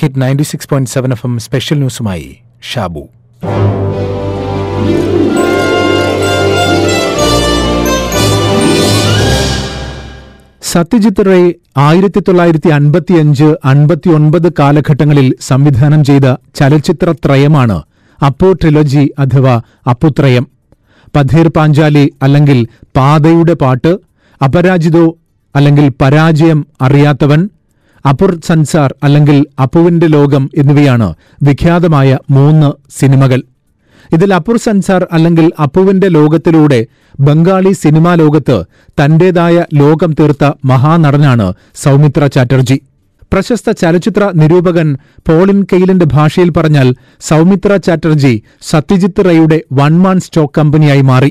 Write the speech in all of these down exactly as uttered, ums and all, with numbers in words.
Hit ninety six point seven F M special ന്യൂസുമായി ഷാബു. സത്യജിത് റേ ആയിരത്തി തൊള്ളായിരത്തി അൻപത്തിയഞ്ച് അൻപത്തി ഒൻപത് കാലഘട്ടങ്ങളിൽ സംവിധാനം ചെയ്ത ചലച്ചിത്രത്രയമാണ് അപ്പു ട്രിലോജി അഥവാ അപ്പുത്രയം. പഥേർ പാഞ്ചാലി അല്ലെങ്കിൽ പാതയുടെ പാട്ട്, അപരാജിതോ അല്ലെങ്കിൽ പരാജയം അറിയാത്തവൻ, അപുർ സൻസാർ അല്ലെങ്കിൽ അപ്പുവിന്റെ ലോകം എന്നിവയാണ് വിഖ്യാതമായ മൂന്ന് സിനിമകൾ. ഇതിൽ അപുർ സൻസാർ അല്ലെങ്കിൽ അപ്പുവിന്റെ ലോകത്തിലൂടെ ബംഗാളി സിനിമാ ലോകത്ത് തന്റേതായ ലോകം തീർത്ത മഹാനടനാണ് സൗമിത്ര ചാറ്റർജി. പ്രശസ്ത ചലച്ചിത്ര നിരൂപകൻ പോളിൻ കെയിലിന്റെ ഭാഷയിൽ പറഞ്ഞാൽ സൗമിത്ര ചാറ്റർജി സത്യജിത് റേയുടെ വൺ മാൻ സ്റ്റോക്ക് കമ്പനിയായി മാറി.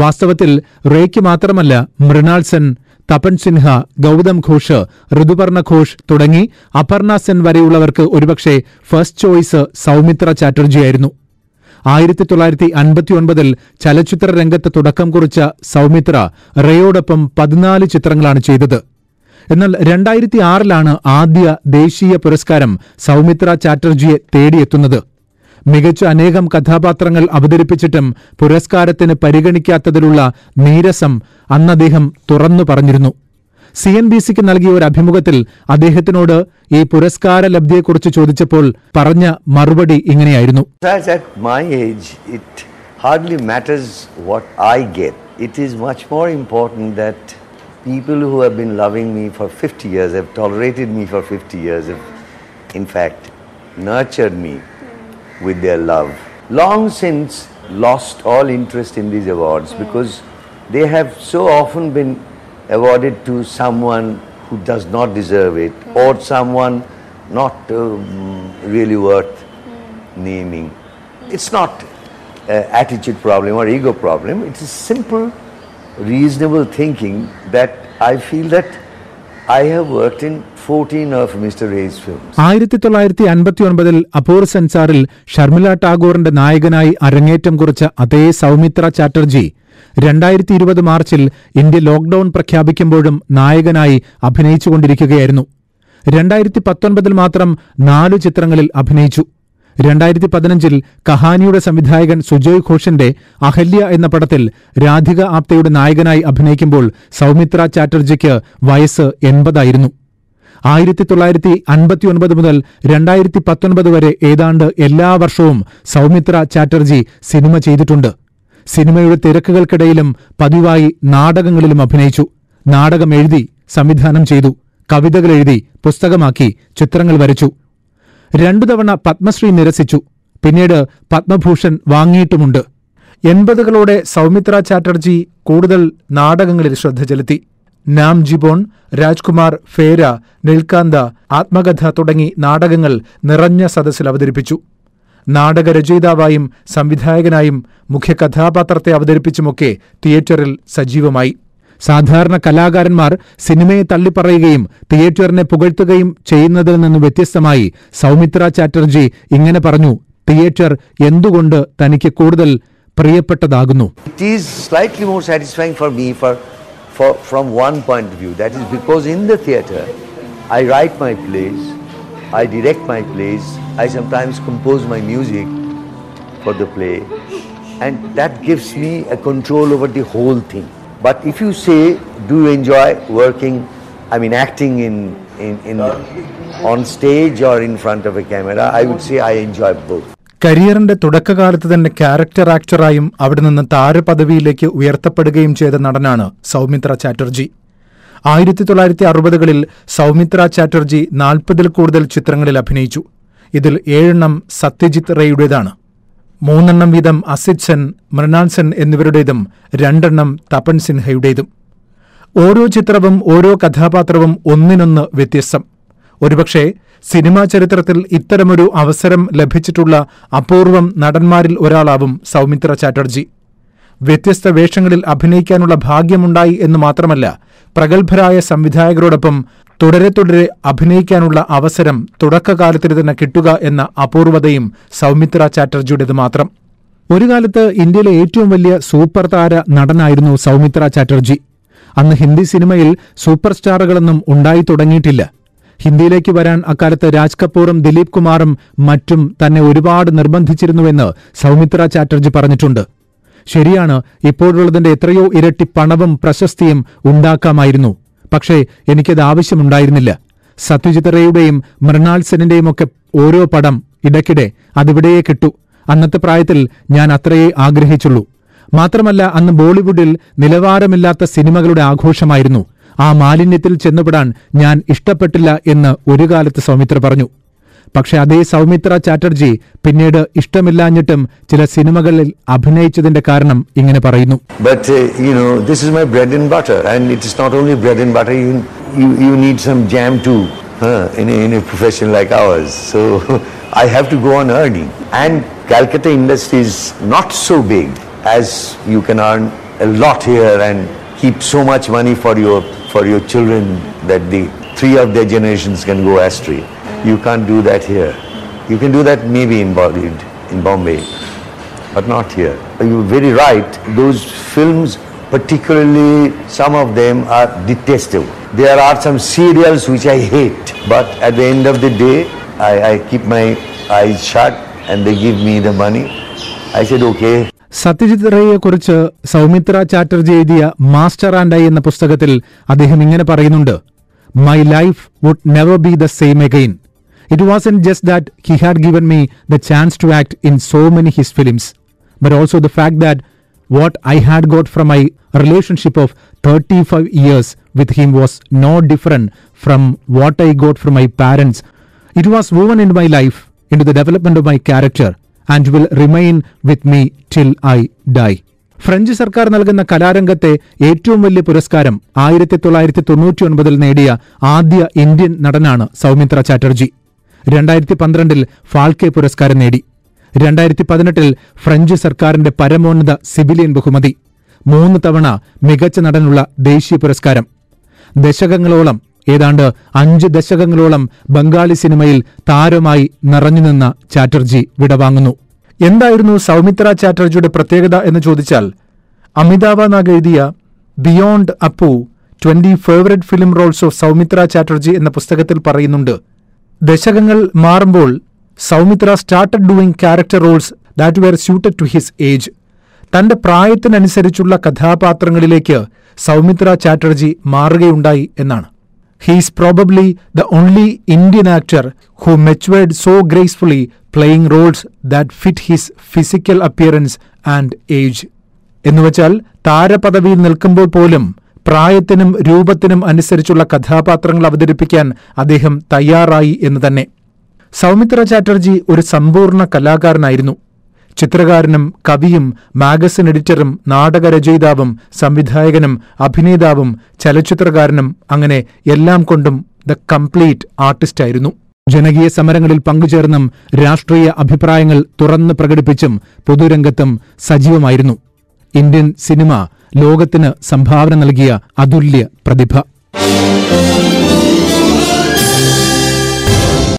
വാസ്തവത്തിൽ റേയ്ക്ക് മാത്രമല്ല, മൃണാൾ സെൻ, തപൻ സിൻഹ, ഗൗതം ഘോഷ്, ഋതുപർണ ഘോഷ് തുടങ്ങി അപർണ സെൻ വരെയുള്ളവർക്ക് ഒരുപക്ഷെ ഫസ്റ്റ് ചോയ്സ് സൗമിത്ര ചാറ്റർജിയായിരുന്നു. ആയിരത്തി തൊള്ളായിരത്തി അൻപത്തി ഒൻപതിൽ ചലച്ചിത്ര രംഗത്ത് തുടക്കം കുറിച്ച സൗമിത്ര റേയോടൊപ്പം പതിനാല് ചിത്രങ്ങളാണ് ചെയ്തത്. എന്നാൽ രണ്ടായിരത്തി ആറിലാണ് ആദ്യ ദേശീയ പുരസ്കാരം സൗമിത്ര ചാറ്റർജിയെ തേടിയെത്തുന്നത്. മികച്ച അനേകം കഥാപാത്രങ്ങൾ അവതരിപ്പിച്ചിട്ടും പുരസ്കാരത്തിന് പരിഗണിക്കാത്തതിലുള്ള നീരസം അന്നദ്ദേഹം തുറന്നു പറഞ്ഞിരുന്നു. സി എൻ ബി സിക്ക് നൽകിയ ഒരു അഭിമുഖത്തിൽ അദ്ദേഹത്തിനോട് ഈ പുരസ്കാര ലബ്ധിയെക്കുറിച്ച് ചോദിച്ചപ്പോൾ പറഞ്ഞ മറുപടി ഇങ്ങനെയായിരുന്നു. People who have been loving me for fifty years, have tolerated me for fifty years, have in fact nurtured me with their love. Long since lost all interest in these awards because they have so often been awarded to someone who does not deserve it or someone not um, really worth naming. It's not an attitude problem or ego problem, it's a simple reasonable thinking that I feel that I have worked in fourteen of Mister Ray's films. ആയിരത്തി തൊള്ളായിരത്തി അൻപത്തി ഒൻപതിൽ അപൂർ സൻസാറിൽ ഷർമിള ടാഗോറിന്റെ നായകനായി അരങ്ങേറ്റം കുറിച്ച അതേ സൗമിത്ര ചാറ്റർജി രണ്ടായിരത്തി ഇരുപത് മാർച്ചിൽ ഇന്ത്യ ലോക്ഡൌൺ പ്രഖ്യാപിക്കുമ്പോഴും നായകനായി അഭിനയിച്ചുകൊണ്ടിരിക്കുകയായിരുന്നു. രണ്ടായിരത്തി പത്തൊൻപതിൽ മാത്രം നാലു ചിത്രങ്ങളിൽ അഭിനയിച്ചു. രണ്ടായിരത്തി പതിനഞ്ചിൽ കഹാനിയുടെ സംവിധായകൻ സുജോയ് ഘോഷിന്റെ അഹല്യ എന്ന പടത്തിൽ രാധിക ആപ്തയുടെ നായകനായി അഭിനയിക്കുമ്പോൾ സൗമിത്ര ചാറ്റർജിക്ക് വയസ്സ് എൺപതായിരുന്നു. ആയിരത്തി തൊള്ളായിരത്തി അൻപത്തി ഒൻപത് മുതൽ രണ്ടായിരത്തി പത്തൊൻപത് വരെ ഏതാണ്ട് എല്ലാ വർഷവും സൗമിത്ര ചാറ്റർജി സിനിമ ചെയ്തിട്ടുണ്ട്. സിനിമയുടെ തിരക്കുകൾക്കിടയിലും പതിവായി നാടകങ്ങളിലും അഭിനയിച്ചു. നാടകം എഴുതി, സംവിധാനം ചെയ്തു, കവിതകൾ എഴുതി, പുസ്തകമാക്കി, ചിത്രങ്ങൾ വരച്ചു. രണ്ടു തവണ പത്മശ്രീ നിരസിച്ചു. പിന്നീട് പത്മഭൂഷൺ വാങ്ങിയിട്ടുമുണ്ട്. എൺപതുകളോടെ സൗമിത്ര ചാറ്റർജി കൂടുതൽ നാടകങ്ങളിൽ ശ്രദ്ധ ചെലുത്തി. നാം ജിബോൺ, രാജ്കുമാർ, ഫേര, നിൽക്കാന്ത, ആത്മകഥ തുടങ്ങി നാടകങ്ങൾ നിറഞ്ഞ സദസ്സിൽ അവതരിപ്പിച്ചു. നാടകരചയിതാവായും സംവിധായകനായും മുഖ്യ കഥാപാത്രത്തെ അവതരിപ്പിച്ചുമൊക്കെ തിയേറ്ററിൽ സജീവമായി. സാധാരണ കലാകാരന്മാർ സിനിമയെ തള്ളിപ്പറയുകയും തിയേറ്ററിനെ പുകഴ്ത്തുകയും ചെയ്യുന്നതിൽ നിന്ന് വ്യത്യസ്തമായി സൗമിത്ര ചാറ്റർജി ഇങ്ങനെ പറഞ്ഞു, തിയേറ്റർ എന്തുകൊണ്ട് തനിക്ക് കൂടുതൽ പ്രിയപ്പെട്ടതാകുന്നു. It is slightly more satisfying for me for from one point of view. That is because in the theatre I write my plays, I direct my plays, I sometimes compose my music for the play and that gives me a control over the whole thing. But if you say, do you enjoy working, I mean acting in, in, in on stage or in front of a camera, I would say I enjoy both. കരിയറിന്റെ തുടക്കകാലത്ത് തന്നെ character ആക്ടറായും അവിടെ നിന്ന് താരപദവിയിലേക്ക് ഉയർത്തപ്പെടുകയും ചെയ്ത നടനാണ് സൗമിത്ര ചാറ്റർജി. ആയിരത്തി തൊള്ളായിരത്തി അറുപതുകളിൽ സൗമിത്ര ചാറ്റർജി നാൽപ്പതിൽ കൂടുതൽ ചിത്രങ്ങളിൽ അഭിനയിച്ചു. ഇതിൽ ഏഴെണ്ണം സത്യജിത് റേയുടേതാണ്, മൂന്നെണ്ണം വീതം അസിത് സെൻ, മൃണാൾ സെൻ എന്നിവരുടേതും രണ്ടെണ്ണം തപൻ സിൻഹയുടേതും. ഓരോ ചിത്രവും ഓരോ കഥാപാത്രവും ഒന്നിനൊന്ന് വ്യത്യസ്തം. ഒരുപക്ഷെ സിനിമാ ചരിത്രത്തിൽ ഇത്തരമൊരു അവസരം ലഭിച്ചിട്ടുള്ള അപൂർവം നടന്മാരിൽ ഒരാളാവും സൗമിത്ര ചാറ്റർജി. വ്യത്യസ്ത വേഷങ്ങളിൽ അഭിനയിക്കാനുള്ള ഭാഗ്യമുണ്ടായി എന്ന് മാത്രമല്ല, പ്രഗത്ഭരായ സംവിധായകരോടൊപ്പം തുടരെ തുടരെ അഭിനയിക്കാനുള്ള അവസരം തുടക്കകാലത്തിന് തന്നെ കിട്ടുക എന്ന അപൂർവതയും സൗമിത്ര ചാറ്റർജിയുടേത് മാത്രം. ഒരു കാലത്ത് ഇന്ത്യയിലെ ഏറ്റവും വലിയ സൂപ്പർ താര നടനായിരുന്നു സൗമിത്ര ചാറ്റർജി. അന്ന് ഹിന്ദി സിനിമയിൽ സൂപ്പർ സ്റ്റാറുകളൊന്നും ഉണ്ടായി തുടങ്ങിയിട്ടില്ല. ഹിന്ദിയിലേക്ക് വരാൻ അക്കാലത്ത് രാജ് കപൂറും ദിലീപ് കുമാറും മറ്റും തന്നെ ഒരുപാട് നിർബന്ധിച്ചിരുന്നുവെന്ന് സൗമിത്ര ചാറ്റർജി പറഞ്ഞിട്ടുണ്ട്. ശരിയാണ്, ഇപ്പോഴുള്ളതിന്റെ എത്രയോ ഇരട്ടി പണവും പ്രശസ്തിയും ഉണ്ടാക്കാമായിരുന്നു. പക്ഷേ എനിക്കത് ആവശ്യമുണ്ടായിരുന്നില്ല. സത്യജിത് റേയുടെയും മൃണാൾ സെന്നിന്റെയും ഒക്കെ ഓരോ പടം ഇടയ്ക്കിടെ അതിവിടെയേ കിട്ടൂ. അന്നത്തെ പ്രായത്തിൽ ഞാൻ അത്രയേ ആഗ്രഹിച്ചുള്ളൂ. മാത്രമല്ല, അന്ന് ബോളിവുഡിൽ നിലവാരമില്ലാത്ത സിനിമകളുടെ ആഘോഷമായിരുന്നു. ആ മാലിന്യത്തിൽ ചെന്നുപെടാൻ ഞാൻ ഇഷ്ടപ്പെട്ടില്ല എന്ന് ഒരു കാലത്ത് സൗമിത്ര പറഞ്ഞു. പക്ഷെ അതേ സൗമിത്ര ചാറ്റർജി പിന്നീട് ഇഷ്ടമില്ലാഞ്ഞിട്ടും ചില സിനിമകളിൽ അഭിനയിച്ചതിന്റെ കാരണം ഇങ്ങനെ പറയുന്നു. But you know this is my bread and butter and it is not only bread and butter, you need some jam too in a profession like ours. So I have to go on earning and Calcutta industry is not so big as you can earn a lot here and keep so much money for your for your children that the three of their generations can go astray. You can't do that here. You can do that maybe in Bollywood, in Bombay, but not here. You're very right. Those films, particularly some of them, are detestable. There are some serials which I hate, but at the end of the day, I, I keep my eyes shut and they give me the money. I said, okay. Satyajit റേയെക്കുറിച്ച് സൗമിത്ര ചാറ്റർജി എഴുതിയ master and I എന്ന പുസ്തകത്തിൽ അദ്ദേഹം ഇങ്ങനെ പറയുന്നുണ്ട്: my life would never be the same again. It was in just that he had given me the chance to act in so many his films, but also the fact that what I had got from my relationship of thirty five years with him was no different from what I got from my parents. It was woven in my life, into the development of my character and will remain with me till I die. French സർക്കാർ നൽകുന്ന കലാരംഗത്തെ ഏറ്റവും വലിയ പുരസ്കാരം ആയിരത്തി തൊള്ളായിരത്തി തൊണ്ണൂറ്റി ഒൻപതിൽ നേടിയ ആദ്യ ഇന്ത്യൻ നടനാണ് സൗമിത്ര ചാറ്റർജി. രണ്ടായിരത്തി പന്ത്രണ്ടിൽ ഫാൽക്കെ പുരസ്കാരം നേടി. രണ്ടായിരത്തി പതിനെട്ടിൽ ഫ്രഞ്ച് സർക്കാരിന്റെ പരമോന്നത സിവിലിയൻ ബഹുമതി. മൂന്ന് തവണ മികച്ച നടനുള്ള ദേശീയ പുരസ്കാരം. ദശകങ്ങളോളം, ഏതാണ്ട് അഞ്ച് ദശകങ്ങളോളം ബംഗാളി സിനിമയിൽ താരമായി നിറഞ്ഞുനിന്ന ചാറ്റർജി വിടവാങ്ങുന്നു. എന്തായിരുന്നു സൗമിത്ര ചാറ്റർജിയുടെ പ്രത്യേകത എന്ന് ചോദിച്ചാൽ, അമിതാഭ് നാഗ് എഴുതിയ beyond Apu twenty favourite film roles of Soumitra Chatterjee എന്ന പുസ്തകത്തിൽ പറയുന്നുണ്ട്, ദശകങ്ങൾ മാറുമ്പോൾ Soumitra started doing character roles that were suited to his age. തന്റെ പ്രായത്തിനനുസരിച്ചുള്ള കഥാപാത്രങ്ങളിലേക്ക് സൗമിത്ര ചാറ്റർജി മാറുകയുണ്ടായി എന്നാണ്. He is probably the only Indian actor who matured so gracefully, playing roles that fit his physical appearance and age. എന്ന് വെച്ചാൽ, താരപദവിയിൽ നിൽക്കുമ്പോൾ പോലും പ്രായത്തിനും രൂപത്തിനും അനുസരിച്ചുള്ള കഥാപാത്രങ്ങൾ അവതരിപ്പിക്കാൻ അദ്ദേഹം തയ്യാറായി എന്ന് തന്നെ. സൗമിത്ര ചാറ്റർജി ഒരു സമ്പൂർണ്ണ കലാകാരനായിരുന്നു. ചിത്രകാരനും കവിയും മാഗസിൻ എഡിറ്ററും നാടകരചയിതാവും സംവിധായകനും അഭിനേതാവും ചലച്ചിത്രകാരനും, അങ്ങനെ എല്ലാം കൊണ്ടും ദ കംപ്ലീറ്റ് ആർട്ടിസ്റ്റായിരുന്നു. ജനകീയ സമരങ്ങളിൽ പങ്കുചേർന്നും രാഷ്ട്രീയ അഭിപ്രായങ്ങൾ തുറന്ന് പ്രകടിപ്പിച്ചും പൊതുരംഗത്തും സജീവമായിരുന്നു. ഇന്ത്യൻ സിനിമ ലോകത്തിന് സംഭാവന നൽകിയ അതുല്യ പ്രതിഭ.